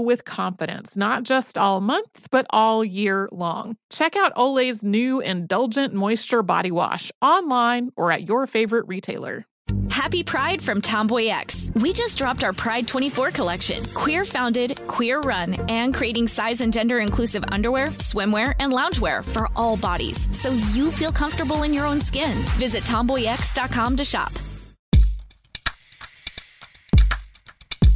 with confidence, not just all month, but all year long. Check out Olay's new Indulgent Moisture Body Wash online or at your favorite retailer. Happy Pride from Tomboy X. We just dropped our Pride 24 collection. Queer founded, queer run, and creating size and gender inclusive underwear, swimwear, and loungewear for all bodies, so you feel comfortable in your own skin. Visit tomboyx.com to shop.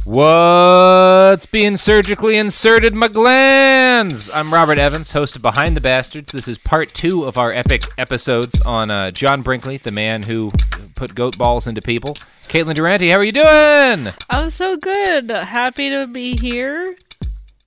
What's being surgically inserted, my glands? I'm Robert Evans, host of Behind the Bastards. This is part 2 of our epic episodes on John Brinkley, the man who put goat balls into people. Caitlin Durante, how are you doing? I'm so good. Happy to be here.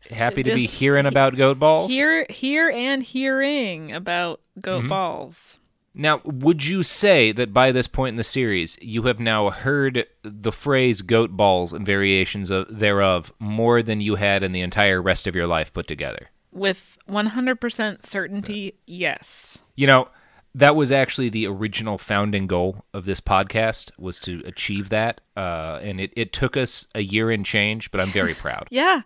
Happy to be hearing about goat balls? Hear and hearing about goat balls. Now, would you say that by this point in the series, you have now heard the phrase goat balls and variations thereof more than you had in the entire rest of your life put together? With 100% certainty, yes. You know, that was actually the original founding goal of this podcast, was to achieve that. And it took us a year and change, but I'm very proud. Yeah.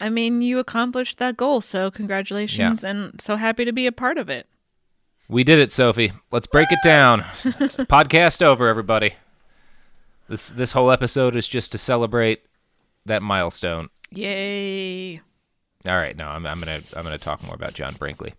I mean, you accomplished that goal, so congratulations, and so happy to be a part of it. We did it, Sophie. Let's break it down. Podcast over, everybody. This whole episode is just to celebrate that milestone. Yay! All right, no, I'm gonna talk more about John Brinkley.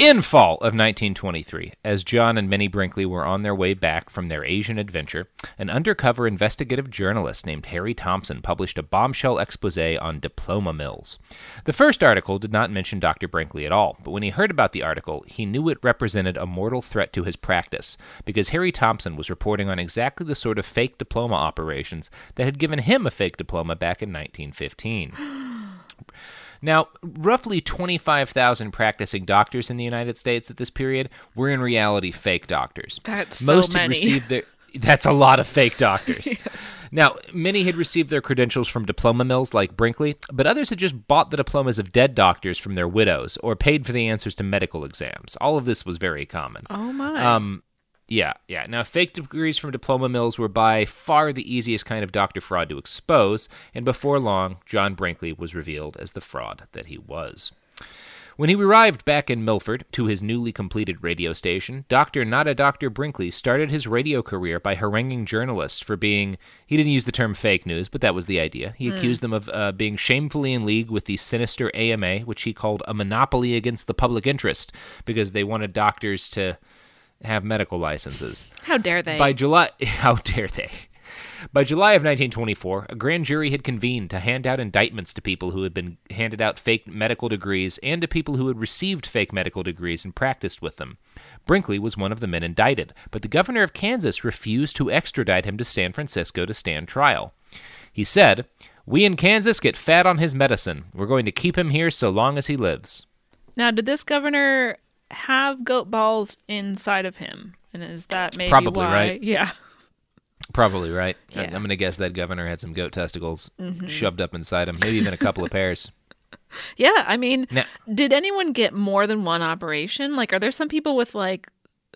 In fall of 1923, as John and Minnie Brinkley were on their way back from their Asian adventure, an undercover investigative journalist named Harry Thompson published a bombshell exposé on diploma mills. The first article did not mention Dr. Brinkley at all, but when he heard about the article, he knew it represented a mortal threat to his practice, because Harry Thompson was reporting on exactly the sort of fake diploma operations that had given him a fake diploma back in 1915. Now, roughly 25,000 practicing doctors in the United States at this period were in reality fake doctors. That's most so many. That's a lot of fake doctors. Yes. Now, many had received their credentials from diploma mills like Brinkley, but others had just bought the diplomas of dead doctors from their widows or paid for the answers to medical exams. All of this was very common. Oh, my. Yeah. Now, fake degrees from diploma mills were by far the easiest kind of doctor fraud to expose, and before long, John Brinkley was revealed as the fraud that he was. When he arrived back in Milford to his newly completed radio station, Dr. Not a Dr. Brinkley started his radio career by haranguing journalists for being, he didn't use the term fake news, but that was the idea. He accused them of being shamefully in league with the sinister AMA, which he called a monopoly against the public interest, because they wanted doctors to have medical licenses. How dare they? How dare they? By July of 1924, a grand jury had convened to hand out indictments to people who had been handed out fake medical degrees and to people who had received fake medical degrees and practiced with them. Brinkley was one of the men indicted, but the governor of Kansas refused to extradite him to San Francisco to stand trial. He said, "We in Kansas get fat on his medicine. We're going to keep him here so long as he lives." Now, did this governor have goat balls inside of him, and is that maybe probably why? Right? Yeah. Probably, right? Yeah. I'm going to guess that governor had some goat testicles shoved up inside him, maybe even a couple of pairs. Yeah, I mean, now, did anyone get more than one operation? Like, are there some people with, like,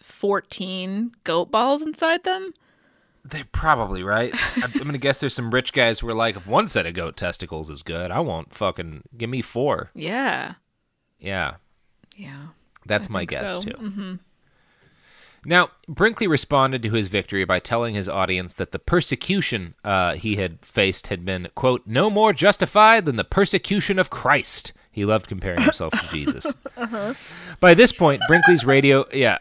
14 goat balls inside them? They're probably, right? I'm going to guess there's some rich guys who are like, if one set of goat testicles is good, I won't fucking... Give me four. Yeah. Yeah. Yeah. That's my guess, too. Mm-hmm. Now, Brinkley responded to his victory by telling his audience that the persecution he had faced had been, quote, no more justified than the persecution of Christ. He loved comparing himself to Jesus. By this point, Brinkley's radio... Yeah.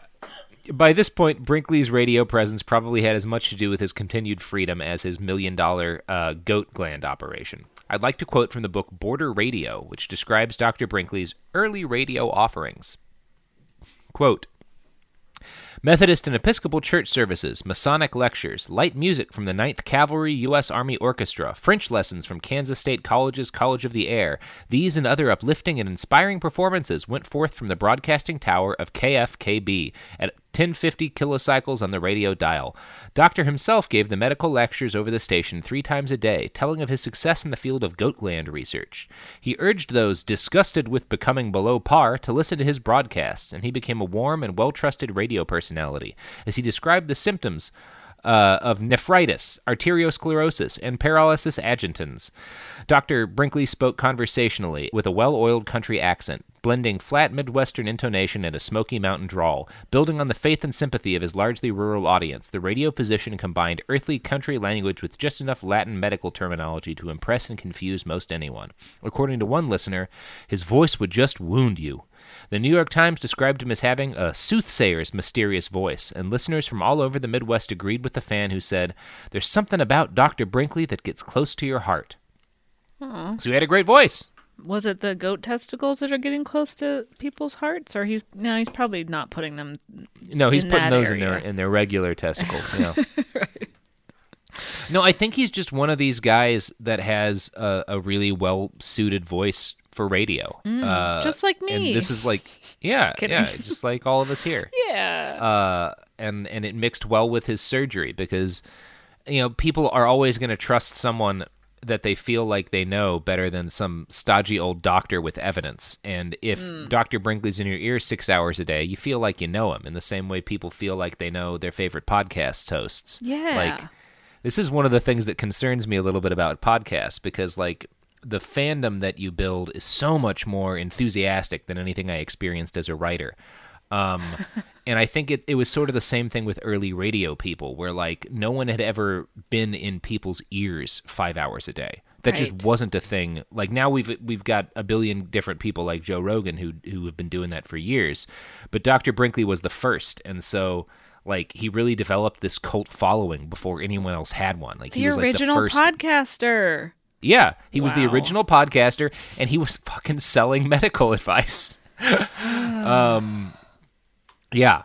By this point, Brinkley's radio presence probably had as much to do with his continued freedom as his $1 million goat gland operation. I'd like to quote from the book Border Radio, which describes Dr. Brinkley's early radio offerings. Quote, Methodist and Episcopal church services, Masonic lectures, light music from the 9th Cavalry U.S. Army Orchestra, French lessons from Kansas State College's College of the Air. These and other uplifting and inspiring performances went forth from the broadcasting tower of KFKB at 1050 kilocycles on the radio dial. Doctor himself gave the medical lectures over the station 3 times a day, telling of his success in the field of goat gland research. He urged those disgusted with becoming below par to listen to his broadcasts, and he became a warm and well-trusted radio personality, as he described the symptoms of nephritis, arteriosclerosis, and paralysis adjutans. Dr. Brinkley spoke conversationally with a well-oiled country accent, blending flat Midwestern intonation and a Smoky Mountain drawl. Building on the faith and sympathy of his largely rural audience, the radio physician combined earthly country language with just enough Latin medical terminology to impress and confuse most anyone. According to one listener, his voice would just wound you. The New York Times described him as having a soothsayer's mysterious voice, and listeners from all over the Midwest agreed with the fan who said, there's something about Dr. Brinkley that gets close to your heart. Aww. So he had a great voice. Was it the goat testicles that are getting close to people's hearts? Or he's probably not putting them in their regular testicles. Yeah. Right. No, I think he's just one of these guys that has a really well-suited voice for radio. Just like me. And this is like, yeah, just like all of us here. Yeah. And it mixed well with his surgery because, you know, people are always going to trust someone that they feel like they know better than some stodgy old doctor with evidence. And if Dr. Brinkley's in your ear 6 hours a day, you feel like you know him in the same way people feel like they know their favorite podcast hosts. Yeah. Like, this is one of the things that concerns me a little bit about podcasts because, like, the fandom that you build is so much more enthusiastic than anything I experienced as a writer. And I think it was sort of the same thing with early radio people where, like, no one had ever been in people's ears 5 hours a day. That just wasn't a thing. Like, now we've got a billion different people like Joe Rogan who have been doing that for years. But Dr. Brinkley was the first. And so, like, he really developed this cult following before anyone else had one. Like, he was like the first podcaster. Yeah, he was the original podcaster, and he was fucking selling medical advice. Yeah.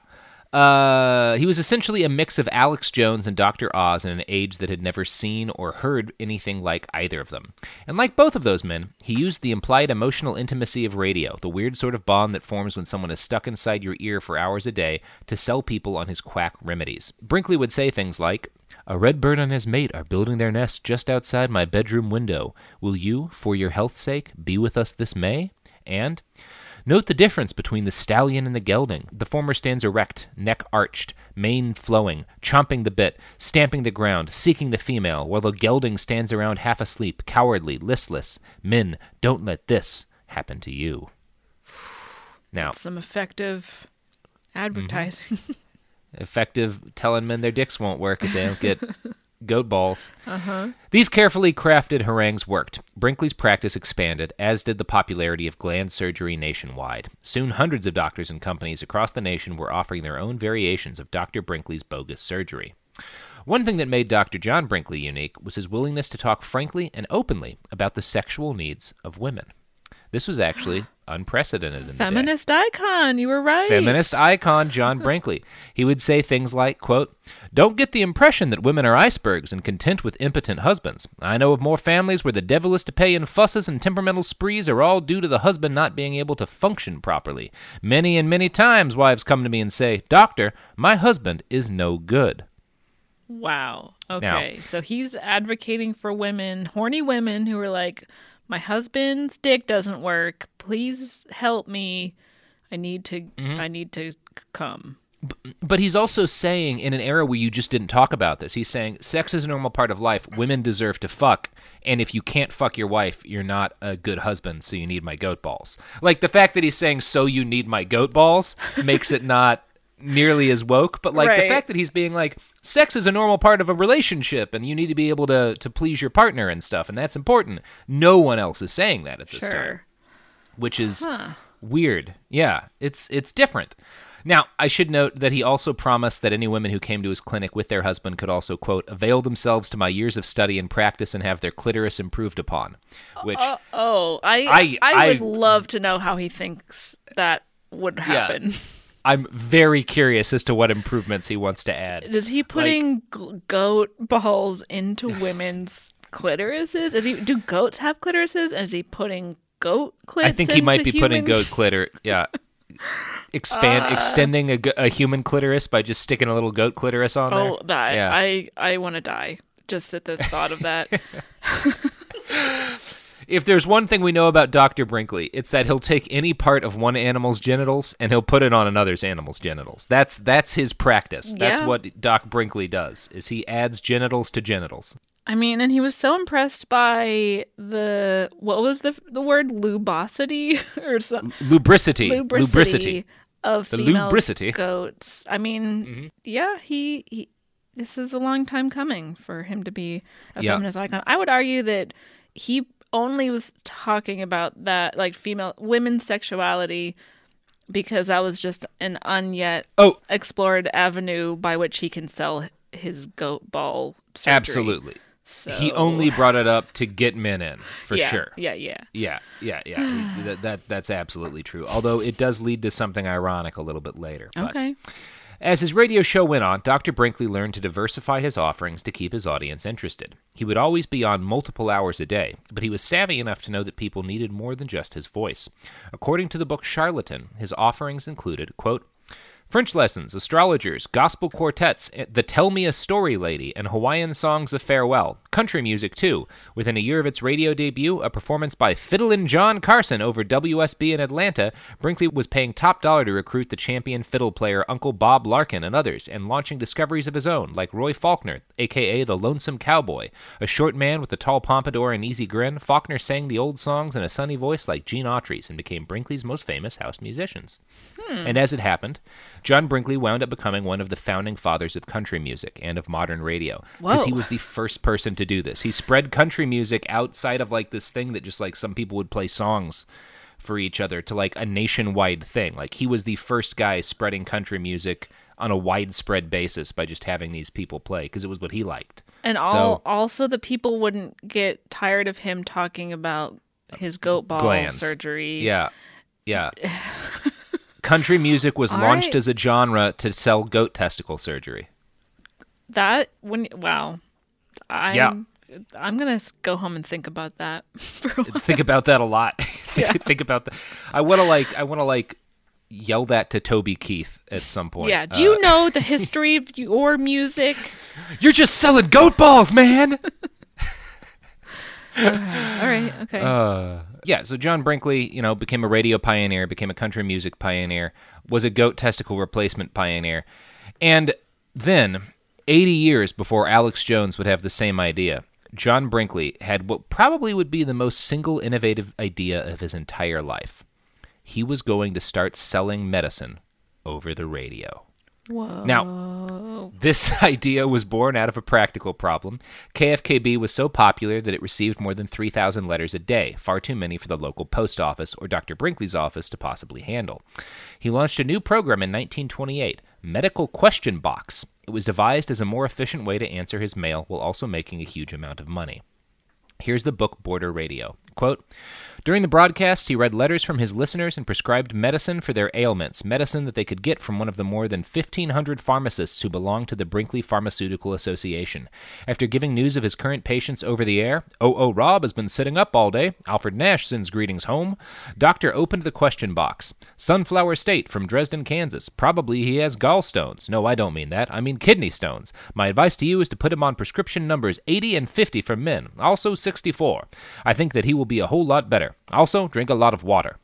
He was essentially a mix of Alex Jones and Dr. Oz in an age that had never seen or heard anything like either of them. And like both of those men, he used the implied emotional intimacy of radio, the weird sort of bond that forms when someone is stuck inside your ear for hours a day, to sell people on his quack remedies. Brinkley would say things like, a redbird and his mate are building their nest just outside my bedroom window. Will you, for your health's sake, be with us this May? And... note the difference between the stallion and the gelding. The former stands erect, neck arched, mane flowing, chomping the bit, stamping the ground, seeking the female, while the gelding stands around half asleep, cowardly, listless. Men, don't let this happen to you. Now, that's some effective advertising. Effective telling men their dicks won't work if they don't get... goat balls. These carefully crafted harangues worked. Brinkley's practice expanded, as did the popularity of gland surgery nationwide. Soon, hundreds of doctors and companies across the nation were offering their own variations of Dr. Brinkley's bogus surgery. One thing that made Dr. John Brinkley unique was his willingness to talk frankly and openly about the sexual needs of women. This was actually unprecedented in the day. Feminist icon, you were right. Feminist icon John Brinkley. He would say things like, quote, don't get the impression that women are icebergs and content with impotent husbands. I know of more families where the devil is to pay and fusses and temperamental sprees are all due to the husband not being able to function properly. Many and many times wives come to me and say, Doctor, my husband is no good. Wow. Okay. Now, so he's advocating for women, horny women who are like, my husband's dick doesn't work. Please help me. I need to come. But he's also saying, in an era where you just didn't talk about this, he's saying sex is a normal part of life. Women deserve to fuck. And if you can't fuck your wife, you're not a good husband, so you need my goat balls. Like, the fact that he's saying, so you need my goat balls, makes it not nearly as woke. But, like, right. The fact that he's being like, sex is a normal part of a relationship, and you need to be able to please your partner and stuff, and that's important. No one else is saying that at this time. Which is weird. Yeah, it's different. Now, I should note that he also promised that any women who came to his clinic with their husband could also, quote, avail themselves to my years of study and practice and have their clitoris improved upon, which... I would love to know how he thinks that would happen. Yeah, I'm very curious as to what improvements he wants to add. Is he putting goat balls into women's clitorises? Do goats have clitorises? Is he putting goat clits into I think he might be putting goat clitor... Yeah. Extending a human clitoris by just sticking a little goat clitoris on there. Oh, that! Yeah. I want to die just at the thought of that. If there's one thing we know about Dr. Brinkley, it's that he'll take any part of one animal's genitals and he'll put it on another's animal's genitals. That's his practice. Yeah. That's what Doc Brinkley does, is he adds genitals to genitals. I mean, and he was so impressed by the, what was the word, lubosity or something? Lubricity of the female lubricity. Goats. I mean, yeah, he. This is a long time coming for him to be a feminist icon. I would argue that he only was talking about that, like, women's sexuality, because that was just an explored avenue by which he can sell his goat ball surgery. Absolutely. So. He only brought it up to get men in, for sure. Yeah. That's absolutely true. Although it does lead to something ironic a little bit later. But okay. As his radio show went on, Dr. Brinkley learned to diversify his offerings to keep his audience interested. He would always be on multiple hours a day, but he was savvy enough to know that people needed more than just his voice. According to the book Charlatan, his offerings included, quote, French lessons, astrologers, gospel quartets, the Tell Me a Story Lady, and Hawaiian songs of farewell. Country music, too. Within a year of its radio debut, a performance by Fiddlin' John Carson over WSB in Atlanta, Brinkley was paying top dollar to recruit the champion fiddle player Uncle Bob Larkin and others, and launching discoveries of his own, like Roy Faulkner, a.k.a. the Lonesome Cowboy. A short man with a tall pompadour and easy grin, Faulkner sang the old songs in a sunny voice like Gene Autry's and became Brinkley's most famous house musicians. And as it happened... John Brinkley wound up becoming one of the founding fathers of country music and of modern radio, because he was the first person to do this. He spread country music outside of, like, this thing that just, like, some people would play songs for each other, to, like, a nationwide thing. Like, he was the first guy spreading country music on a widespread basis by just having these people play, because it was what he liked. And also the people wouldn't get tired of him talking about his goat ball surgery. Yeah. Country music was launched as a genre to sell goat testicle surgery. I'm going to go home and think about that for a while. Think about that a lot. Think about that. I want to yell that to Toby Keith at some point. Yeah, do you know the history of your music? You're just selling goat balls, man. All right, okay. Yeah, so John Brinkley, became a radio pioneer, became a country music pioneer, was a goat testicle replacement pioneer. And then, 80 years before Alex Jones would have the same idea, John Brinkley had what probably would be the most single innovative idea of his entire life. He was going to start selling medicine over the radio. Whoa. Now, this idea was born out of a practical problem. KFKB was so popular that it received more than 3,000 letters a day, far too many for the local post office or Dr. Brinkley's office to possibly handle. He launched a new program in 1928, Medical Question Box. It was devised as a more efficient way to answer his mail while also making a huge amount of money. Here's the book Border Radio. Quote, During the broadcast, he read letters from his listeners and prescribed medicine for their ailments, medicine that they could get from one of the more than 1,500 pharmacists who belong to the Brinkley Pharmaceutical Association. After giving news of his current patients over the air, O.O. Rob has been sitting up all day, Alfred Nash sends greetings home, Doctor opened the question box. Sunflower State from Dresden, Kansas. Probably he has gallstones. No, I don't mean that. I mean kidney stones. My advice to you is to put him on prescription numbers 80 and 50 for men, also 64. I think that he will be a whole lot better. Also, drink a lot of water.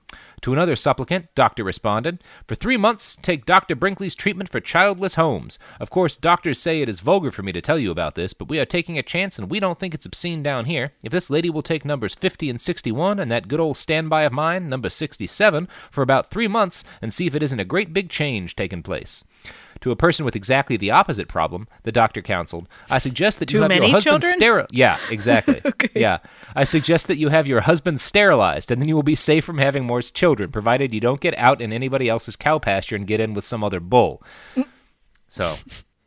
To another supplicant, Doctor responded, for 3 months, take Dr. Brinkley's treatment for childless homes. Of course, doctors say it is vulgar for me to tell you about this, but we are taking a chance and we don't think it's obscene down here. If this lady will take numbers 50 and 61 and that good old standby of mine, number 67, for about 3 months and see if it isn't a great big change taking place. To a person with exactly the opposite problem, the doctor counseled, I suggest that you have your husband sterilized. Yeah, exactly. Okay. Yeah. I suggest that you have your husband sterilized, and then you will be safe from having more children, provided you don't get out in anybody else's cow pasture and get in with some other bull. So...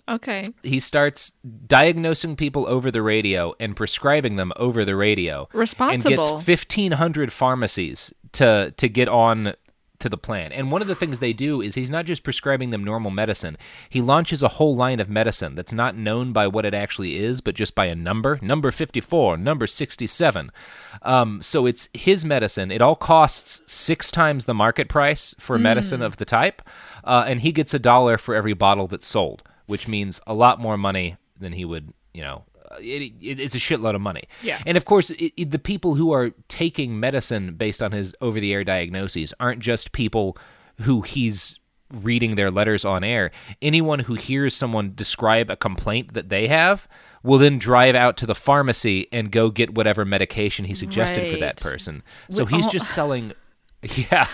Okay. He starts diagnosing people over the radio and prescribing them over the radio. Responsible. And gets 1,500 pharmacies to get on... to the plan. And one of the things they do is he's not just prescribing them normal medicine. He launches a whole line of medicine that's not known by what it actually is, but just by a number. Number 54, number 67. So it's his medicine. It all costs 6 times the market price for medicine of the type. And he gets $1 for every bottle that's sold, which means a lot more money than he would, you know, it's a shitload of money. Yeah. And of course, the people who are taking medicine based on his over-the-air diagnoses aren't just people who he's reading their letters on air. Anyone who hears someone describe a complaint that they have will then drive out to the pharmacy and go get whatever medication he suggested for that person. So he's just selling... Yeah.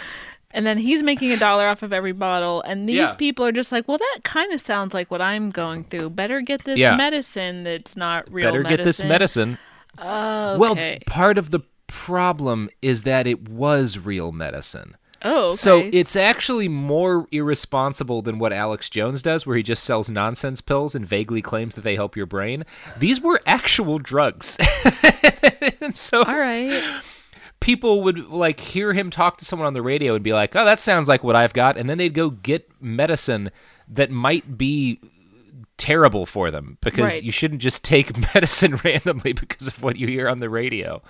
And then he's making $1 off of every bottle. And these people are just like, well, that kind of sounds like what I'm going through. Better get this medicine that's not real medicine. Better get this medicine. Okay. Well, part of the problem is that it was real medicine. Oh, okay. So it's actually more irresponsible than what Alex Jones does, where he just sells nonsense pills and vaguely claims that they help your brain. These were actual drugs. And so, all right. People would like hear him talk to someone on the radio and be like, oh, that sounds like what I've got. And then they'd go get medicine that might be terrible for them because you shouldn't just take medicine randomly because of what you hear on the radio.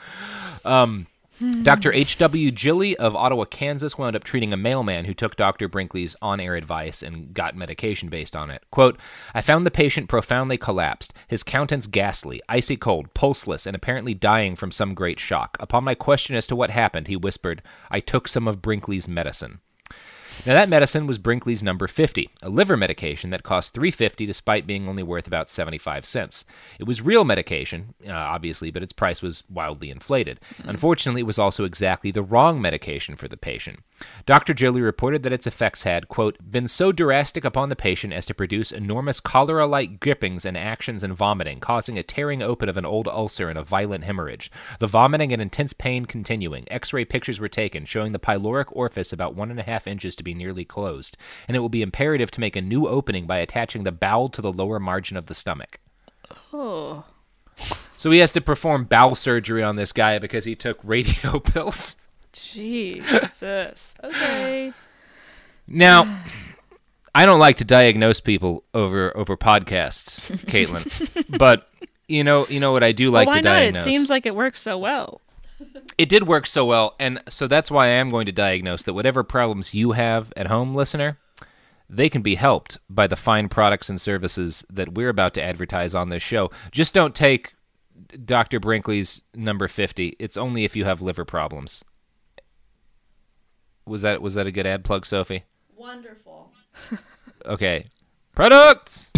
Dr. H.W. Gilley of Ottawa, Kansas, wound up treating a mailman who took Dr. Brinkley's on-air advice and got medication based on it. Quote, I found the patient profoundly collapsed, his countenance ghastly, icy cold, pulseless, and apparently dying from some great shock. Upon my question as to what happened, he whispered, I took some of Brinkley's medicine. Now, that medicine was Brinkley's number 50, a liver medication that cost $3.50 despite being only worth about 75 cents. It was real medication, obviously, but its price was wildly inflated. Unfortunately, it was also exactly the wrong medication for the patient. Dr. Gilley reported that its effects had, quote, been so drastic upon the patient as to produce enormous cholera-like grippings and actions and vomiting, causing a tearing open of an old ulcer and a violent hemorrhage. The vomiting and intense pain continuing. X-ray pictures were taken showing the pyloric orifice about 1.5 inches to be nearly closed, and it will be imperative to make a new opening by attaching the bowel to the lower margin of the stomach. Oh. So he has to perform bowel surgery on this guy because he took radio pills. Jesus. Okay. Now, I don't like to diagnose people over podcasts, Caitlin, but you know what I do like to diagnose? It seems like it works so well. It did work so well, and so that's why I am going to diagnose that whatever problems you have at home, listener, they can be helped by the fine products and services that we're about to advertise on this show. Just don't take Dr. Brinkley's number 50. It's only if you have liver problems. Was that a good ad plug, Sophie? Wonderful. Okay. Products!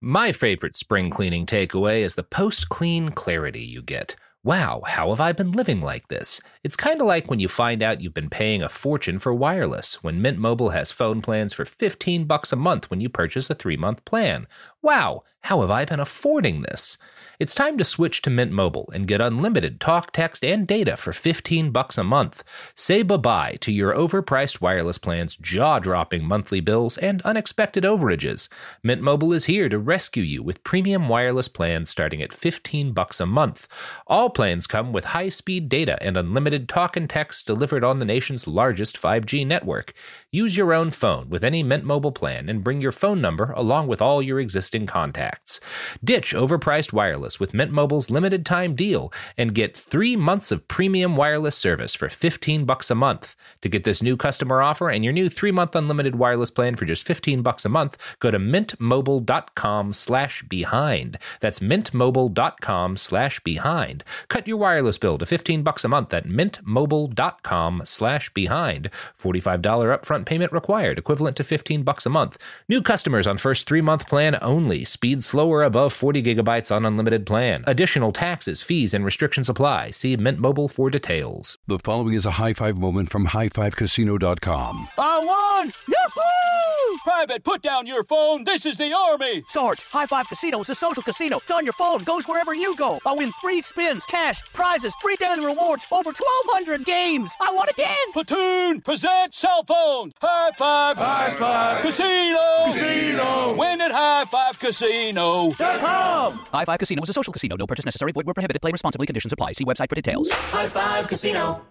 My favorite spring cleaning takeaway is the post-clean clarity you get. Wow, how have I been living like this? It's kind of like when you find out you've been paying a fortune for wireless when Mint Mobile has phone plans for $15 a month when you purchase a 3-month plan. Wow, how have I been affording this? It's time to switch to Mint Mobile and get unlimited talk, text, and data for $15 a month. Say bye-bye to your overpriced wireless plans, jaw-dropping monthly bills, and unexpected overages. Mint Mobile is here to rescue you with premium wireless plans starting at $15 a month. All plans come with high-speed data and unlimited talk and text delivered on the nation's largest 5G network. Use your own phone with any Mint Mobile plan and bring your phone number along with all your existing contacts. Ditch overpriced wireless with Mint Mobile's limited-time deal and get 3 months of premium wireless service for $15 a month. To get this new customer offer and your new 3-month unlimited wireless plan for just $15 a month, go to mintmobile.com/behind. That's mintmobile.com/behind. Cut your wireless bill to $15 a month at mintmobile.com/behind. $45 upfront payment required, equivalent to $15 a month. New customers on first 3-month plan only. Speed slower above 40 gigabytes on unlimited plan. Additional taxes, fees, and restrictions apply. See Mint Mobile for details. The following is a high five moment from highfivecasino.com. I won! Yahoo! Private, put down your phone. This is the Army. Sarge, High Five Casino is a social casino. It's on your phone. Goes wherever you go. I win free spins, cash, prizes, free daily rewards, over 1,200 games. I won again. Platoon, present cell phone. High Five. High Five. Casino. Casino. Win at highfivecasino.com. High Five Casino. Was a social casino. No purchase necessary. Void where prohibited. Play responsibly. Conditions apply. See website for details. High Five Casino.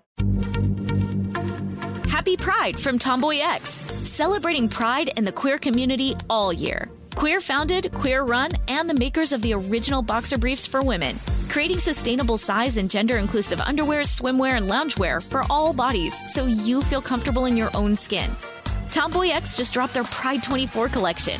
Happy Pride from Tomboy X, celebrating Pride and the queer community all year. Queer founded, queer run, and the makers of the original boxer briefs for women, creating sustainable size and gender inclusive underwear, swimwear, and loungewear for all bodies, so you feel comfortable in your own skin. Tomboy X just dropped their Pride 24 collection.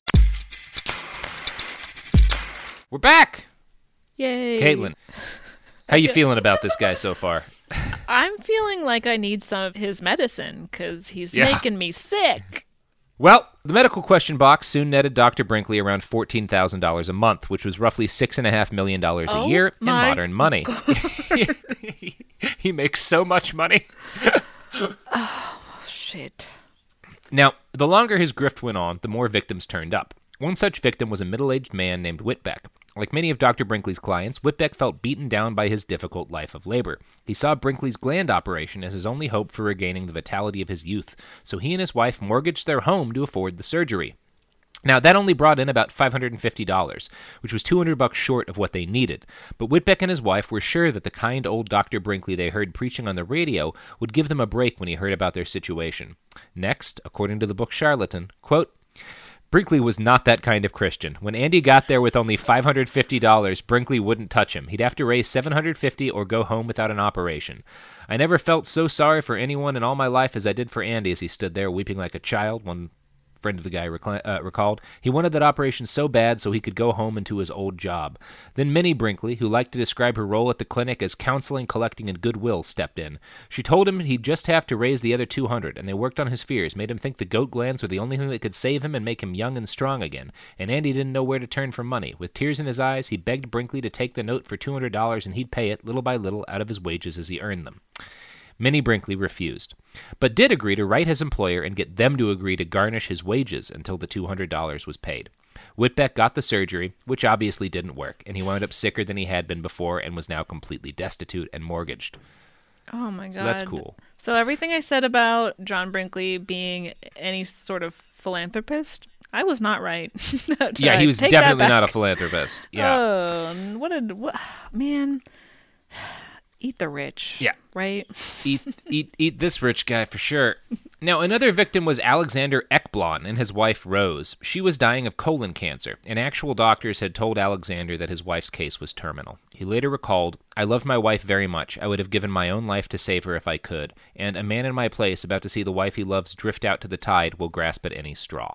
We're back! Yay. Caitlin, how you feeling about this guy so far? I'm feeling like I need some of his medicine because he's making me sick. Well, the medical question box soon netted Dr. Brinkley around $14,000 a month, which was roughly $6.5 million a year in modern money. He makes so much money. Oh, shit. Now, the longer his grift went on, the more victims turned up. One such victim was a middle-aged man named Whitbeck. Like many of Dr. Brinkley's clients, Whitbeck felt beaten down by his difficult life of labor. He saw Brinkley's gland operation as his only hope for regaining the vitality of his youth, so he and his wife mortgaged their home to afford the surgery. Now, that only brought in about $550, which was $200 short of what they needed. But Whitbeck and his wife were sure that the kind old Dr. Brinkley they heard preaching on the radio would give them a break when he heard about their situation. Next, according to the book Charlatan, quote, Brinkley was not that kind of Christian. When Andy got there with only $550, Brinkley wouldn't touch him. He'd have to raise $750 or go home without an operation. I never felt so sorry for anyone in all my life as I did for Andy as he stood there weeping like a child, one friend of the guy recalled. He wanted that operation so bad so he could go home and to his old job. Then Minnie Brinkley, who liked to describe her role at the clinic as counseling, collecting, and goodwill, stepped in. She told him he'd just have to raise the other $200, and they worked on his fears, made him think the goat glands were the only thing that could save him and make him young and strong again. And Andy didn't know where to turn for money. With tears in his eyes, he begged Brinkley to take the note for $200, and he'd pay it, little by little, out of his wages as he earned them. Minnie Brinkley refused, but did agree to write his employer and get them to agree to garnish his wages until the $200 was paid. Whitbeck got the surgery, which obviously didn't work, and he wound up sicker than he had been before and was now completely destitute and mortgaged. Oh, my God. So that's cool. So everything I said about John Brinkley being any sort of philanthropist, I was not right. Yeah, he was definitely not a philanthropist. Yeah. Oh, what a... Man... Eat the rich. Yeah. Right? Eat this rich guy for sure. Now, another victim was Alexander Ekblon and his wife, Rose. She was dying of colon cancer, and actual doctors had told Alexander that his wife's case was terminal. He later recalled, "I love my wife very much. I would have given my own life to save her if I could. And a man in my place about to see the wife he loves drift out to the tide will grasp at any straw."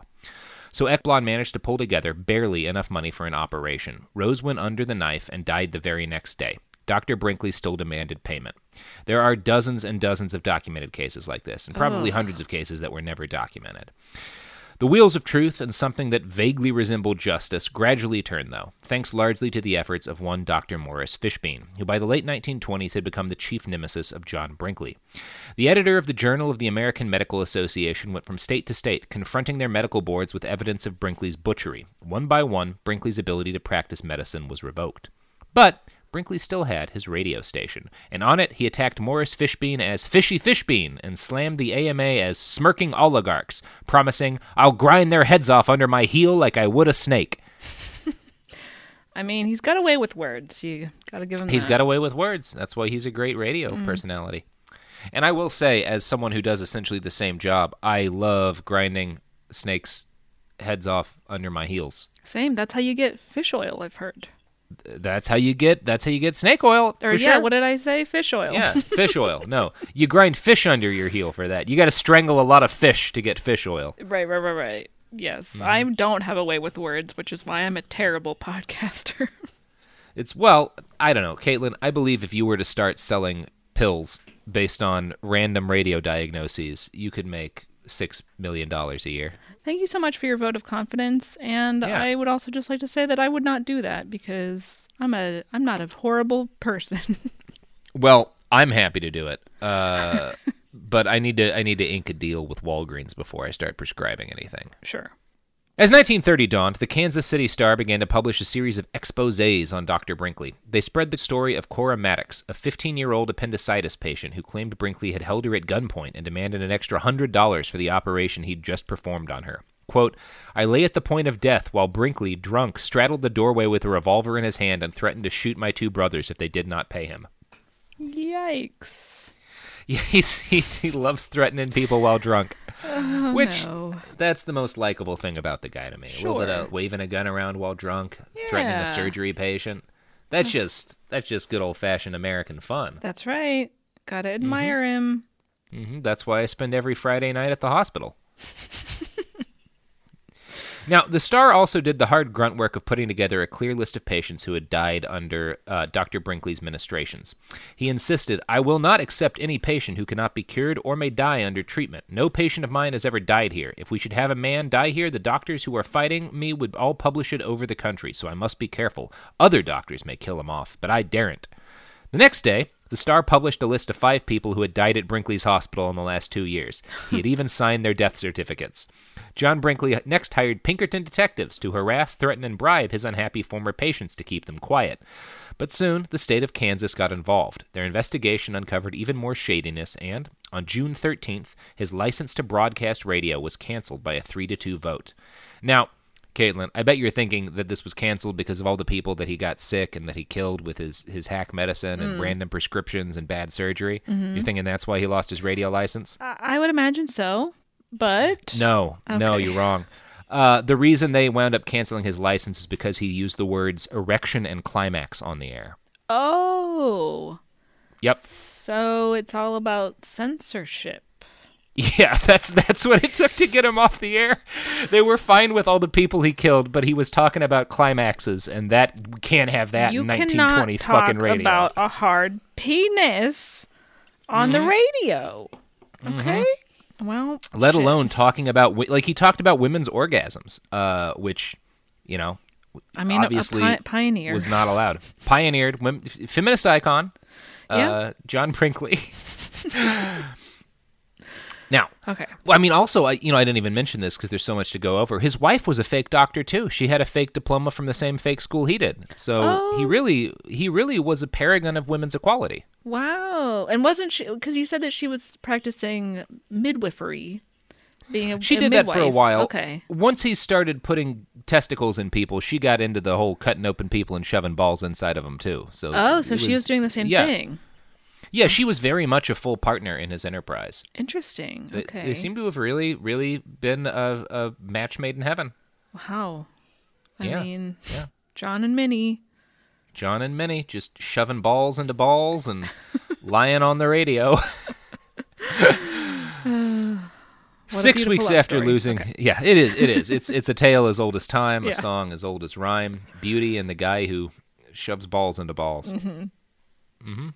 So Ekblon managed to pull together barely enough money for an operation. Rose went under the knife and died the very next day. Dr. Brinkley still demanded payment. There are dozens and dozens of documented cases like this, and probably hundreds of cases that were never documented. The wheels of truth and something that vaguely resembled justice gradually turned, though, thanks largely to the efforts of one Dr. Morris Fishbein, who by the late 1920s had become the chief nemesis of John Brinkley. The editor of the Journal of the American Medical Association went from state to state, confronting their medical boards with evidence of Brinkley's butchery. One by one, Brinkley's ability to practice medicine was revoked. But Brinkley still had his radio station, and on it he attacked Morris Fishbein as Fishy Fishbein and slammed the AMA as smirking oligarchs, promising, "I'll grind their heads off under my heel like I would a snake." I mean, he's got away with words. You got to give him that. He's got away with words. That's why he's a great radio personality. And I will say, as someone who does essentially the same job, I love grinding snakes' heads off under my heels. Same. That's how you get fish oil, I've heard. That's how you get snake oil. Or yeah, sure. What did I say? Fish oil. Yeah, fish oil. No, you grind fish under your heel for that. You got to strangle a lot of fish to get fish oil. Right. Yes, I don't have a way with words, which is why I'm a terrible podcaster. I don't know, Caitlin. I believe if you were to start selling pills based on random radio diagnoses, you could make $6 million a year. Thank you so much for your vote of confidence, and yeah. I would also just like to say that I would not do that because I'm not a horrible person. Well, I'm happy to do it, but I need to ink a deal with Walgreens before I start prescribing anything. Sure. As 1930 dawned, the Kansas City Star began to publish a series of exposés on Dr. Brinkley. They spread the story of Cora Maddox, a 15-year-old appendicitis patient who claimed Brinkley had held her at gunpoint and demanded an extra $100 for the operation he'd just performed on her. Quote, "I lay at the point of death while Brinkley, drunk, straddled the doorway with a revolver in his hand and threatened to shoot my two brothers if they did not pay him." Yikes. Yeah, he loves threatening people while drunk. That's the most likable thing about the guy to me. Sure. A little bit of waving a gun around while drunk, threatening a surgery patient. That's just good old-fashioned American fun. That's right. Gotta admire him. That's why I spend every Friday night at the hospital. Now, the Star also did the hard grunt work of putting together a clear list of patients who had died under Dr. Brinkley's ministrations. He insisted, "I will not accept any patient who cannot be cured or may die under treatment. No patient of mine has ever died here. If we should have a man die here, the doctors who are fighting me would all publish it over the country, so I must be careful. Other doctors may kill him off, but I daren't." The next day, the Star published a list of 5 people who had died at Brinkley's hospital in the last 2 years. He had even signed their death certificates. John Brinkley next hired Pinkerton detectives to harass, threaten, and bribe his unhappy former patients to keep them quiet. But soon, the state of Kansas got involved. Their investigation uncovered even more shadiness, and on June 13th, his license to broadcast radio was canceled by a 3-2 vote. Now, Caitlin, I bet you're thinking that this was canceled because of all the people that he got sick and that he killed with his hack medicine and random prescriptions and bad surgery. You're thinking that's why he lost his radio license? I would imagine so, but... No, you're wrong. The reason they wound up canceling his license is because he used the words erection and climax on the air. Oh. Yep. So it's all about censorship. Yeah, that's what it took to get him off the air. They were fine with all the people he killed, but he was talking about climaxes, and that can't have that in 1920s fucking radio. You cannot talk about a hard penis on the radio. Okay? Well, let alone talking about, like, he talked about women's orgasms, which, you know, I mean, obviously pioneer was not allowed. Pioneered feminist icon, John Brinkley. Now, okay. Well, I mean, also, I didn't even mention this because there's so much to go over. His wife was a fake doctor too. She had a fake diploma from the same fake school he did. So he really was a paragon of women's equality. Wow! And wasn't she? Because you said that she was practicing midwifery, being a midwife. That for a while. Okay. Once he started putting testicles in people, she got into the whole cutting open people and shoving balls inside of them too. So she was doing the same thing. Yeah, she was very much a full partner in his enterprise. Interesting. Okay. They seem to have really, really been a match made in heaven. Wow. I mean, John and Minnie. John and Minnie just shoving balls into balls and lying on the radio. 6 weeks after losing, yeah, it is. It's a tale as old as time, a song as old as rhyme. Beauty and the guy who shoves balls into balls. Mm-hmm. Mm-hmm.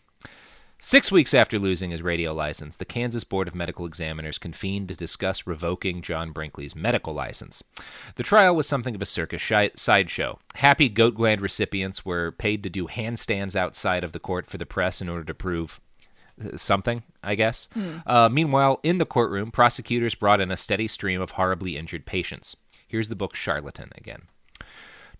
6 weeks after losing his radio license, the Kansas Board of Medical Examiners convened to discuss revoking John Brinkley's medical license. The trial was something of a circus sideshow. Happy goat gland recipients were paid to do handstands outside of the court for the press in order to prove something, I guess. Mm. Meanwhile, in the courtroom, prosecutors brought in a steady stream of horribly injured patients. Here's the book Charlatan again.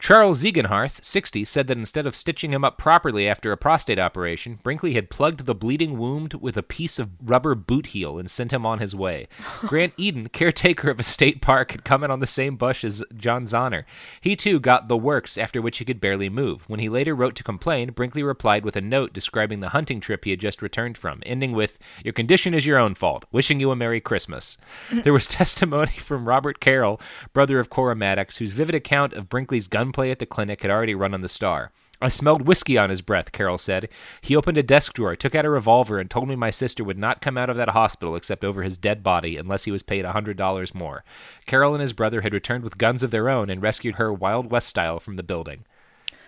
Charles Ziegenhardt, 60, said that instead of stitching him up properly after a prostate operation, Brinkley had plugged the bleeding wound with a piece of rubber boot heel and sent him on his way. Grant Eden, caretaker of a state park, had come in on the same bus as John Zahner. He, too, got the works, after which he could barely move. When he later wrote to complain, Brinkley replied with a note describing the hunting trip he had just returned from, ending with, "Your condition is your own fault. Wishing you a Merry Christmas." There was testimony from Robert Carroll, brother of Cora Maddox, whose vivid account of Brinkley's gunplay at the clinic had already run on the Star. "I smelled whiskey on his breath," Carroll said. "He opened a desk drawer, took out a revolver, and told me my sister would not come out of that hospital except over his dead body unless he was paid $100 more. Carroll and his brother had returned with guns of their own and rescued her Wild West style from the building."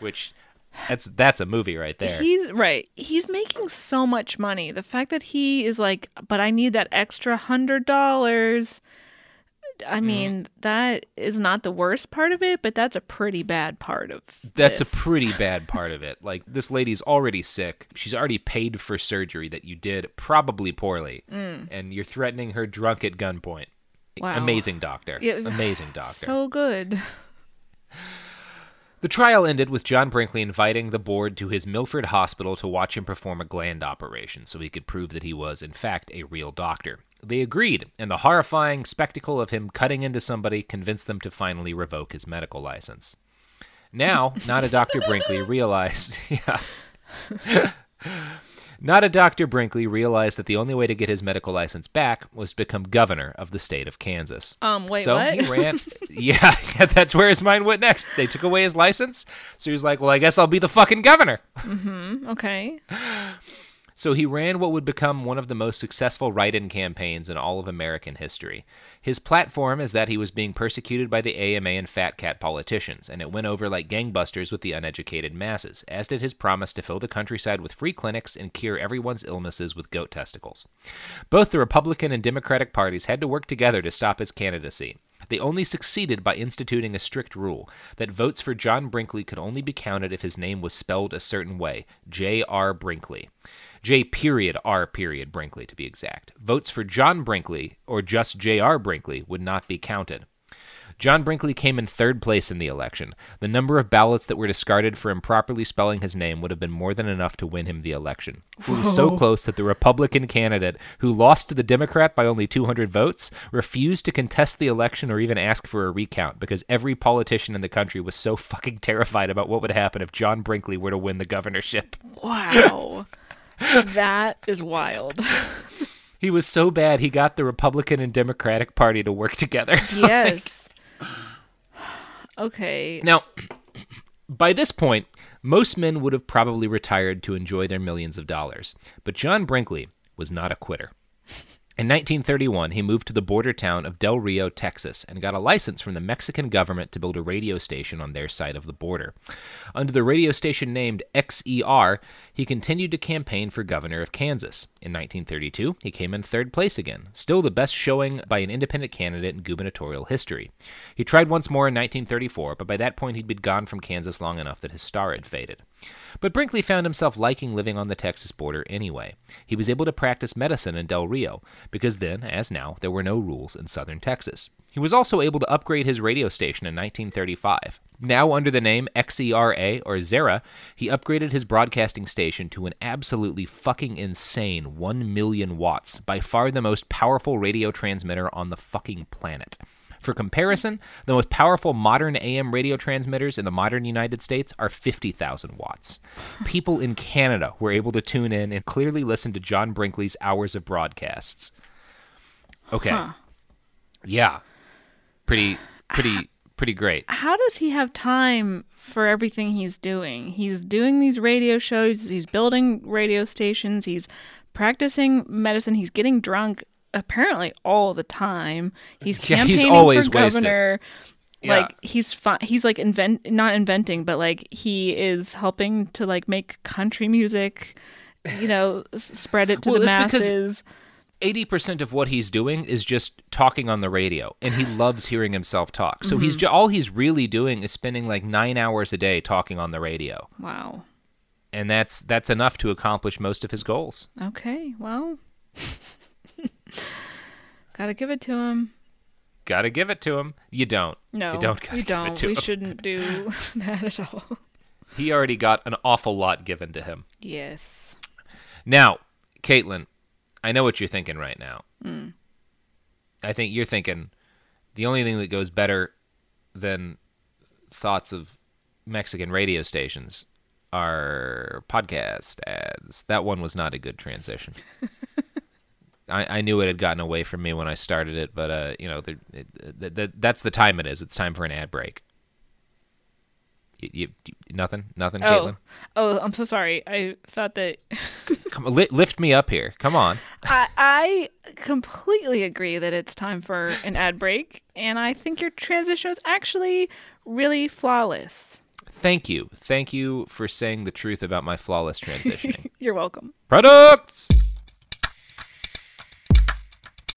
Which, that's a movie right there. He's right. He's making so much money. The fact that he is like, but I need that extra $100... I mean, that is not the worst part of it, but that's a pretty bad part of it. Like, this lady's already sick. She's already paid for surgery that you did probably poorly. Mm. And you're threatening her drunk at gunpoint. Wow. Amazing doctor. Yeah. Amazing doctor. So good. The trial ended with John Brinkley inviting the board to his Milford hospital to watch him perform a gland operation so he could prove that he was, in fact, a real doctor. They agreed, and the horrifying spectacle of him cutting into somebody convinced them to finally revoke his medical license. Now, Not a Dr. Brinkley realized that the only way to get his medical license back was to become governor of the state of Kansas. What? He ran. Yeah, that's where his mind went next. They took away his license, so he was like, well, I guess I'll be the fucking governor. Mm-hmm, okay. So he ran what would become one of the most successful write-in campaigns in all of American history. His platform is that he was being persecuted by the AMA and fat cat politicians, and it went over like gangbusters with the uneducated masses, as did his promise to fill the countryside with free clinics and cure everyone's illnesses with goat testicles. Both the Republican and Democratic parties had to work together to stop his candidacy. They only succeeded by instituting a strict rule that votes for John Brinkley could only be counted if his name was spelled a certain way, J.R. Brinkley. J.R. Brinkley, to be exact. Votes for John Brinkley, or just J.R. Brinkley, would not be counted. John Brinkley came in third place in the election. The number of ballots that were discarded for improperly spelling his name would have been more than enough to win him the election. Whoa. It was so close that the Republican candidate, who lost to the Democrat by only 200 votes, refused to contest the election or even ask for a recount because every politician in the country was so fucking terrified about what would happen if John Brinkley were to win the governorship. Wow. That is wild. He was so bad, he got the Republican and Democratic Party to work together. Yes. Okay. Now, by this point, most men would have probably retired to enjoy their millions of dollars. But John Brinkley was not a quitter. In 1931, he moved to the border town of Del Rio, Texas, and got a license from the Mexican government to build a radio station on their side of the border. Under the radio station named XER, he continued to campaign for governor of Kansas. In 1932, he came in third place again, still the best showing by an independent candidate in gubernatorial history. He tried once more in 1934, but by that point he'd been gone from Kansas long enough that his star had faded. But Brinkley found himself liking living on the Texas border anyway. He was able to practice medicine in Del Rio, because then, as now, there were no rules in southern Texas. He was also able to upgrade his radio station in 1935. Now under the name XERA, or XERA, he upgraded his broadcasting station to an absolutely fucking insane 1 million watts, by far the most powerful radio transmitter on the fucking planet. For comparison, the most powerful modern AM radio transmitters in the modern United States are 50,000 watts. People in Canada were able to tune in and clearly listen to John Brinkley's hours of broadcasts. Okay. Huh. Yeah. Pretty great. How does he have time for everything he's doing? He's doing these radio shows. He's building radio stations. He's practicing medicine. He's getting drunk apparently all the time. He's campaigning for governor. Wasted. Like he's like not inventing, but he is helping to make country music, spread it to the masses. 80% of what he's doing is just talking on the radio, and he loves hearing himself talk. So he's all he's really doing is spending 9 hours a day talking on the radio. Wow. And that's enough to accomplish most of his goals. Okay, well, gotta give it to him. Gotta give it to him. You don't. No, you don't. We shouldn't do that at all. He already got an awful lot given to him. Yes. Now, Caitlin, I know what you're thinking right now. Mm. I think you're thinking the only thing that goes better than thoughts of Mexican radio stations are podcast ads. That one was not a good transition. I knew it had gotten away from me when I started it, but that's the time it is. It's time for an ad break. Nothing, Caitlin? Oh, I'm so sorry. I thought that... Come, lift me up here. Come on. I completely agree that it's time for an ad break, and I think your transition is actually really flawless. Thank you. Thank you for saying the truth about my flawless transitioning. You're welcome. Products!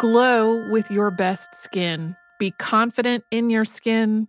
Glow with your best skin. Be confident in your skin.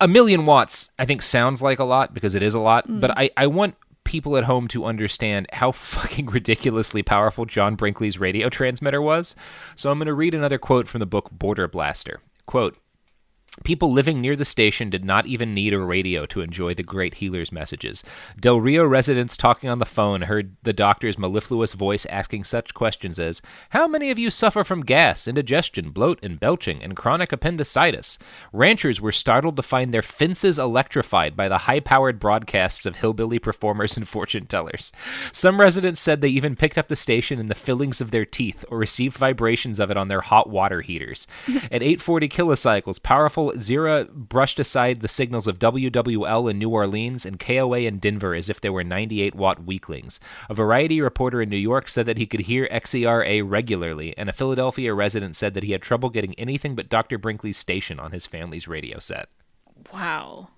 1,000,000 watts, I think, sounds like a lot because it is a lot, but I want people at home to understand how fucking ridiculously powerful John Brinkley's radio transmitter was. So I'm going to read another quote from the book Border Blaster. Quote, People living near the station did not even need a radio to enjoy the great healer's messages. Del Rio residents talking on the phone heard the doctor's mellifluous voice asking such questions as, "How many of you suffer from gas, indigestion, bloat, and belching, and chronic appendicitis?" Ranchers were startled to find their fences electrified by the high-powered broadcasts of hillbilly performers and fortune tellers. Some residents said they even picked up the station in the fillings of their teeth or received vibrations of it on their hot water heaters. At 840 kilocycles, powerful XERA brushed aside the signals of WWL in New Orleans and KOA in Denver as if they were 98-watt weaklings. A Variety reporter in New York said that he could hear XERA regularly, and a Philadelphia resident said that he had trouble getting anything but Dr. Brinkley's station on his family's radio set. Wow.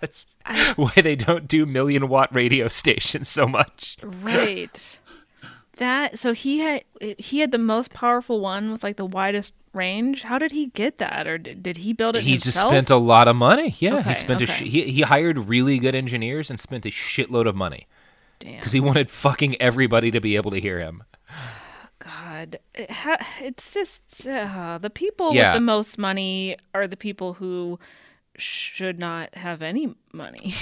That's why they don't do million-watt radio stations so much. Right. That, so he had the most powerful one with like the widest range. How did he get that, or did he build it himself? He just spent a lot of money. Yeah, okay, he hired really good engineers and spent a shitload of money. Damn, because he wanted fucking everybody to be able to hear him. God, it's just the people with the most money are the people who should not have any money.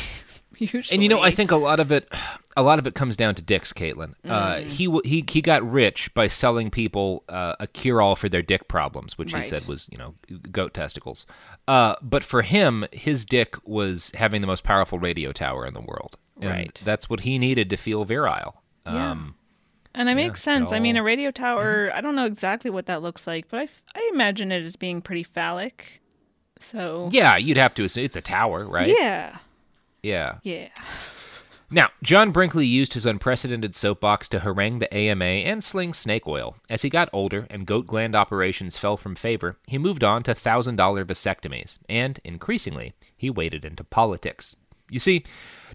Usually. And you know, I think a lot of it comes down to dicks, Caitlin. He got rich by selling people a cure-all for their dick problems, which he said was, goat testicles. But for him, his dick was having the most powerful radio tower in the world. And that's what he needed to feel virile. And it makes sense. I mean, a radio tower, I don't know exactly what that looks like, but I imagine it as being pretty phallic. So yeah, you'd have to assume it's a tower, right? Yeah. Yeah. Yeah. Now, John Brinkley used his unprecedented soapbox to harangue the AMA and sling snake oil. As he got older and goat gland operations fell from favor, he moved on to $1,000 vasectomies, and, increasingly, he waded into politics. You see,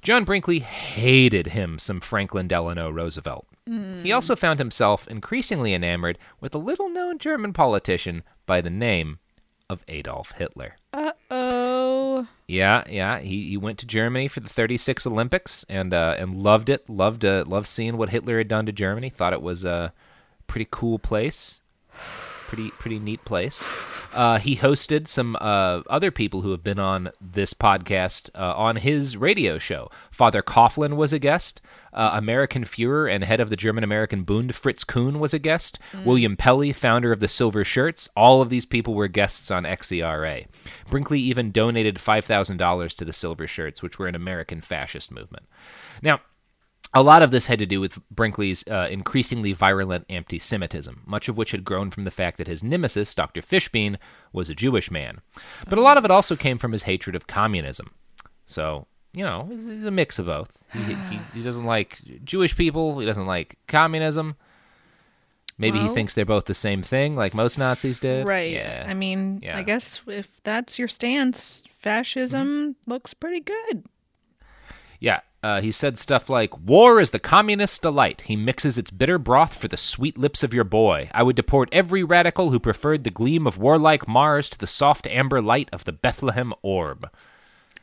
John Brinkley hated him some Franklin Delano Roosevelt. He also found himself increasingly enamored with a little-known German politician by the name of Adolf Hitler. Uh-oh. Yeah. He went to Germany for the 36 Olympics and loved it. Loved seeing what Hitler had done to Germany. Thought it was a pretty cool place. Pretty neat place. He hosted some other people who have been on this podcast on his radio show. Father Coughlin was a guest. American Fuhrer and head of the German-American Bund, Fritz Kuhn, was a guest. William Pelly, founder of the Silver Shirts. All of these people were guests on XERA. Brinkley even donated $5,000 to the Silver Shirts, which were an American fascist movement. Now, a lot of this had to do with Brinkley's increasingly virulent anti-Semitism, much of which had grown from the fact that his nemesis, Dr. Fishbein, was a Jewish man. But a lot of it also came from his hatred of communism. So, it's a mix of both. He doesn't like Jewish people. He doesn't like communism. Maybe he thinks they're both the same thing, like most Nazis did. Right. Yeah. I mean, yeah. I guess if that's your stance, fascism looks pretty good. Yeah. He said stuff like, "War is the communist's delight. He mixes its bitter broth for the sweet lips of your boy. I would deport every radical who preferred the gleam of warlike Mars to the soft amber light of the Bethlehem orb."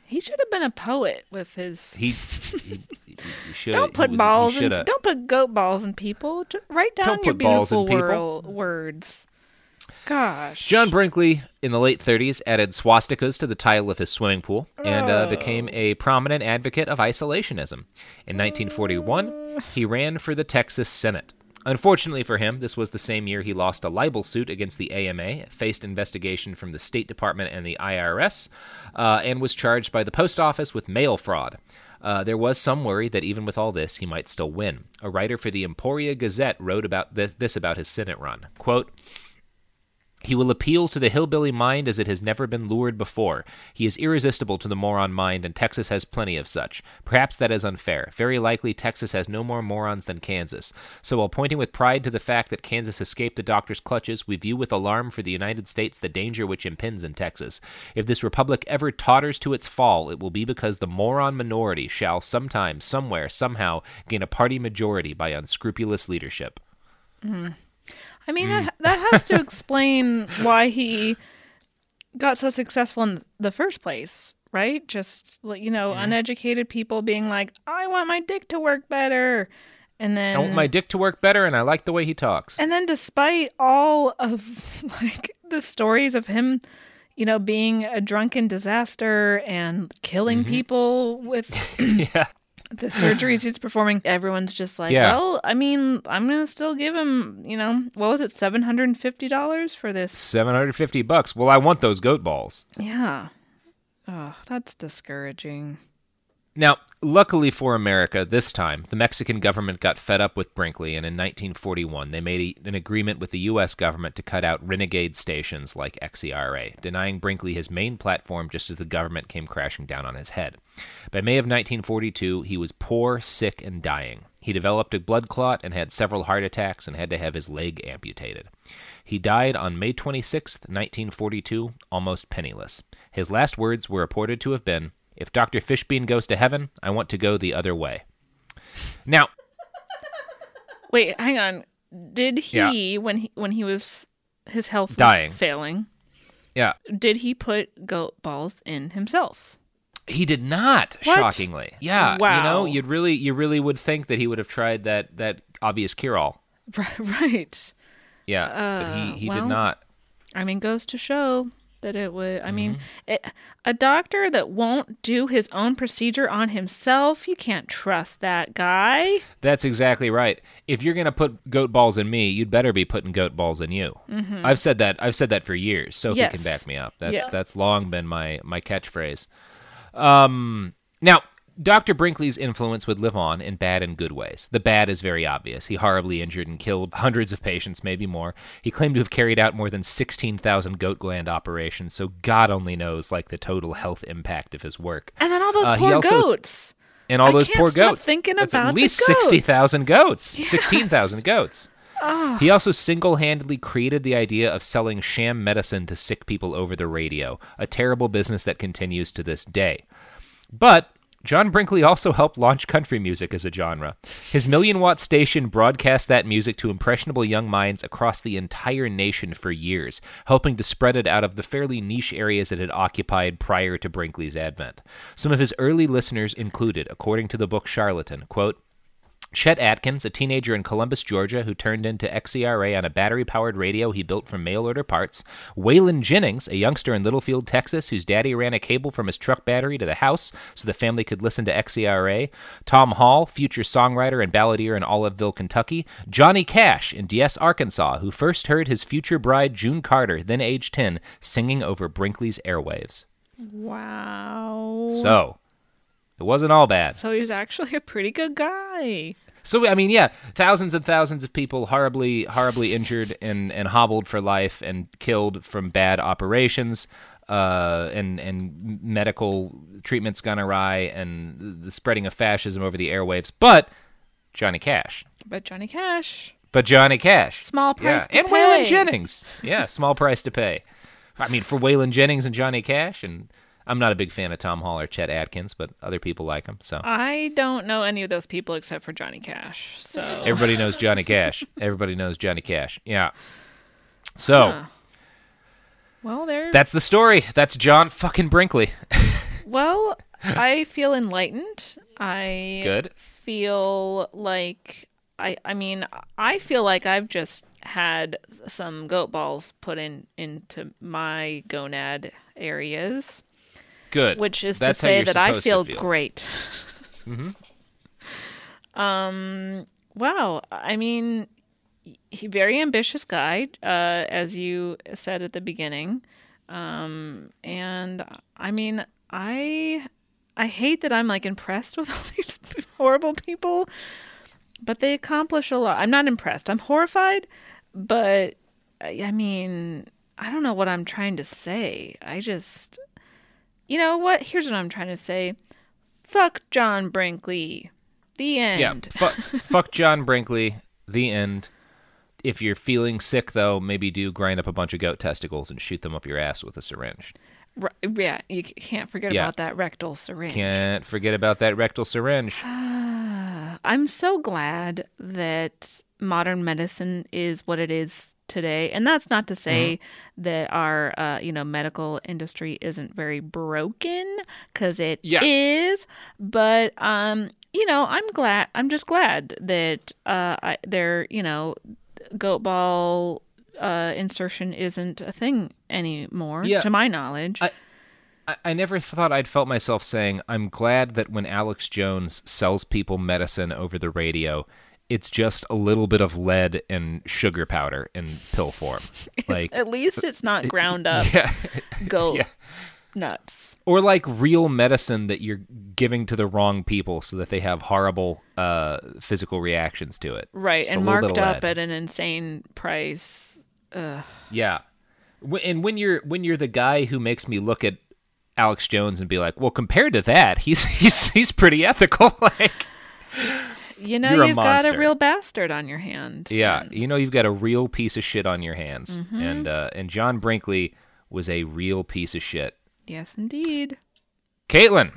He should have been a poet with his... He should have. Don't put goat balls in people. Just write down your beautiful words. Gosh. John Brinkley, in the late 30s, added swastikas to the tile of his swimming pool and became a prominent advocate of isolationism. In 1941, he ran for the Texas Senate. Unfortunately for him, this was the same year he lost a libel suit against the AMA, faced investigation from the State Department and the IRS, and was charged by the post office with mail fraud. There was some worry that even with all this, he might still win. A writer for the Emporia Gazette wrote about this about his Senate run. Quote, "He will appeal to the hillbilly mind as it has never been lured before. He is irresistible to the moron mind, and Texas has plenty of such. Perhaps that is unfair. Very likely Texas has no more morons than Kansas. So while pointing with pride to the fact that Kansas escaped the doctor's clutches, we view with alarm for the United States the danger which impends in Texas. If this republic ever totters to its fall, it will be because the moron minority shall sometime, somewhere, somehow gain a party majority by unscrupulous leadership." I mean, that has to explain why he got so successful in the first place, right? Just, uneducated people being like, "I want my dick to work better." And then I want my dick to work better, and I like the way he talks. And then despite all of, the stories of him, you know, being a drunken disaster and killing people with the surgeries he's performing. Everyone's just like, well, I mean, I'm going to still give him, you know, what was it, $750 for this? $750. Well, I want those goat balls. Yeah. Oh, that's discouraging. Now, luckily for America, this time, the Mexican government got fed up with Brinkley, and in 1941, they made an agreement with the U.S. government to cut out renegade stations like XERA, denying Brinkley his main platform just as the government came crashing down on his head. By May of 1942, he was poor, sick, and dying. He developed a blood clot and had several heart attacks and had to have his leg amputated. He died on May 26, 1942, almost penniless. His last words were reported to have been, "If Dr. Fishbein goes to heaven, I want to go the other way." Now, wait, hang on. Did he, when he was, his health was failing? Yeah. Did he put goat balls in himself? He did not, shockingly. Yeah. Wow. You know, you really would think that he would have tried that obvious cure-all. Right. Yeah. But he did not. I mean, goes to show that it would, I mean, a doctor that won't do his own procedure on himself, you can't trust that guy. That's exactly right. If you're going to put goat balls in me, you'd better be putting goat balls in you. Mm-hmm. I've said that for years. Sophie can back me up. That's long been my catchphrase. Now, Dr. Brinkley's influence would live on in bad and good ways. The bad is very obvious. He horribly injured and killed hundreds of patients, maybe more. He claimed to have carried out more than 16,000 goat gland operations, so God only knows, like, the total health impact of his work. And then all those poor goats. And all those poor goats. I can't stop thinking about the goats. At least 60,000 goats. Yes. 16,000 goats. Oh. He also single-handedly created the idea of selling sham medicine to sick people over the radio, a terrible business that continues to this day. But John Brinkley also helped launch country music as a genre. His million-watt station broadcast that music to impressionable young minds across the entire nation for years, helping to spread it out of the fairly niche areas it had occupied prior to Brinkley's advent. Some of his early listeners included, according to the book Charlatan, quote, Chet Atkins, a teenager in Columbus, Georgia, who turned into XERA on a battery-powered radio he built from mail-order parts. Waylon Jennings, a youngster in Littlefield, Texas, whose daddy ran a cable from his truck battery to the house so the family could listen to XERA. Tom Hall, future songwriter and balladeer in Oliveville, Kentucky. Johnny Cash in Des, Arkansas, who first heard his future bride, June Carter, then age 10, singing over Brinkley's airwaves. Wow. So it wasn't all bad. So he was actually a pretty good guy. So, I mean, yeah, thousands and thousands of people horribly, horribly injured and hobbled for life and killed from bad operations and medical treatments gone awry and the spreading of fascism over the airwaves. But Johnny Cash. Small price to pay. And Waylon Jennings. Yeah, small price to pay. I mean, for Waylon Jennings and Johnny Cash and I'm not a big fan of Tom Hall or Chet Atkins, but other people like him. So I don't know any of those people except for Johnny Cash. So everybody knows Johnny Cash. Yeah. So well, there. That's the story. That's John fucking Brinkley. Well, I feel enlightened. I feel like I feel like I've just had some goat balls put into my gonad areas. Good. Which is to say that I feel great. Mm-hmm. Wow. I mean, he very ambitious guy, as you said at the beginning. And I mean, I hate that I'm like impressed with all these horrible people, but they accomplish a lot. I'm not impressed. I'm horrified, but I mean, I don't know what I'm trying to say. You know what? Here's what I'm trying to say. Fuck John Brinkley. The end. Yeah, fuck John Brinkley. The end. If you're feeling sick, though, maybe do grind up a bunch of goat testicles and shoot them up your ass with a syringe. Yeah, you can't forget about that rectal syringe. I'm so glad that modern medicine is what it is today, and that's not to say that our medical industry isn't very broken, because it is, but I'm just glad that there goat ball insertion isn't a thing anymore, to my knowledge. I never thought I'd felt myself saying, I'm glad that when Alex Jones sells people medicine over the radio, it's just a little bit of lead and sugar powder in pill form. Like, at least it's not ground up goat nuts. Or like real medicine that you're giving to the wrong people so that they have horrible physical reactions to it. Right, just and marked up at an insane price. Ugh. Yeah. And when you're the guy who makes me look at Alex Jones and be like, well, compared to that, he's pretty ethical. Like, you know, you've got a real bastard on your hands. Yeah, man. You know, you've got a real piece of shit on your hands. Mm-hmm. And John Brinkley was a real piece of shit. Yes, indeed. Caitlin,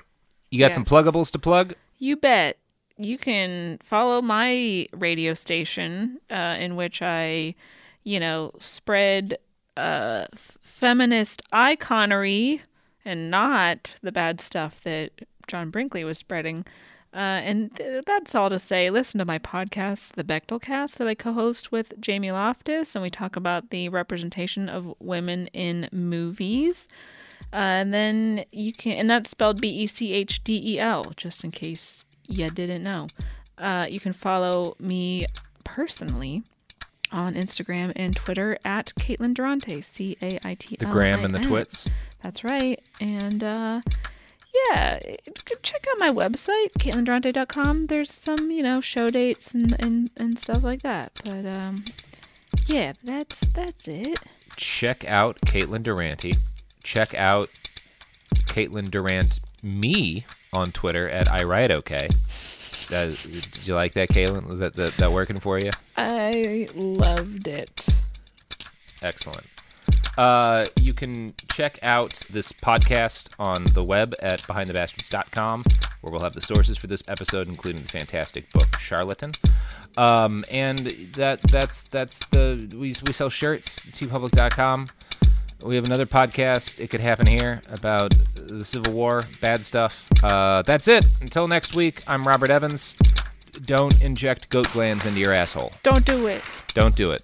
you got some pluggables to plug? You bet. You can follow my radio station, in which I, you know, spread feminist iconery. And not the bad stuff that John Brinkley was spreading. And that's all to say, listen to my podcast, The Bechtelcast, that I co-host with Jamie Loftus. And we talk about the representation of women in movies. And then you can, and that's spelled Bechdel, just in case you didn't know. You can follow me personally on Instagram and Twitter at Caitlin Durante, C-A-I-T-L-I-N. The gram and the twits. That's right. And check out my website, CaitlinDurante.com. There's some, you know, show dates and stuff like that. But that's it. Check out Caitlin Durante. Check out Caitlin Durant me on Twitter at IWriteOK. Did you like that, Caitlin? Was that working for you? I loved it. Excellent. You can check out this podcast on the web at behindthebastards.com, where we'll have the sources for this episode, including the fantastic book Charlatan. And that's the we sell shirts, tpublic.com. We have another podcast, It Could Happen Here, about the Civil War, bad stuff. That's it. Until next week, I'm Robert Evans. Don't inject goat glands into your asshole. Don't do it. Don't do it.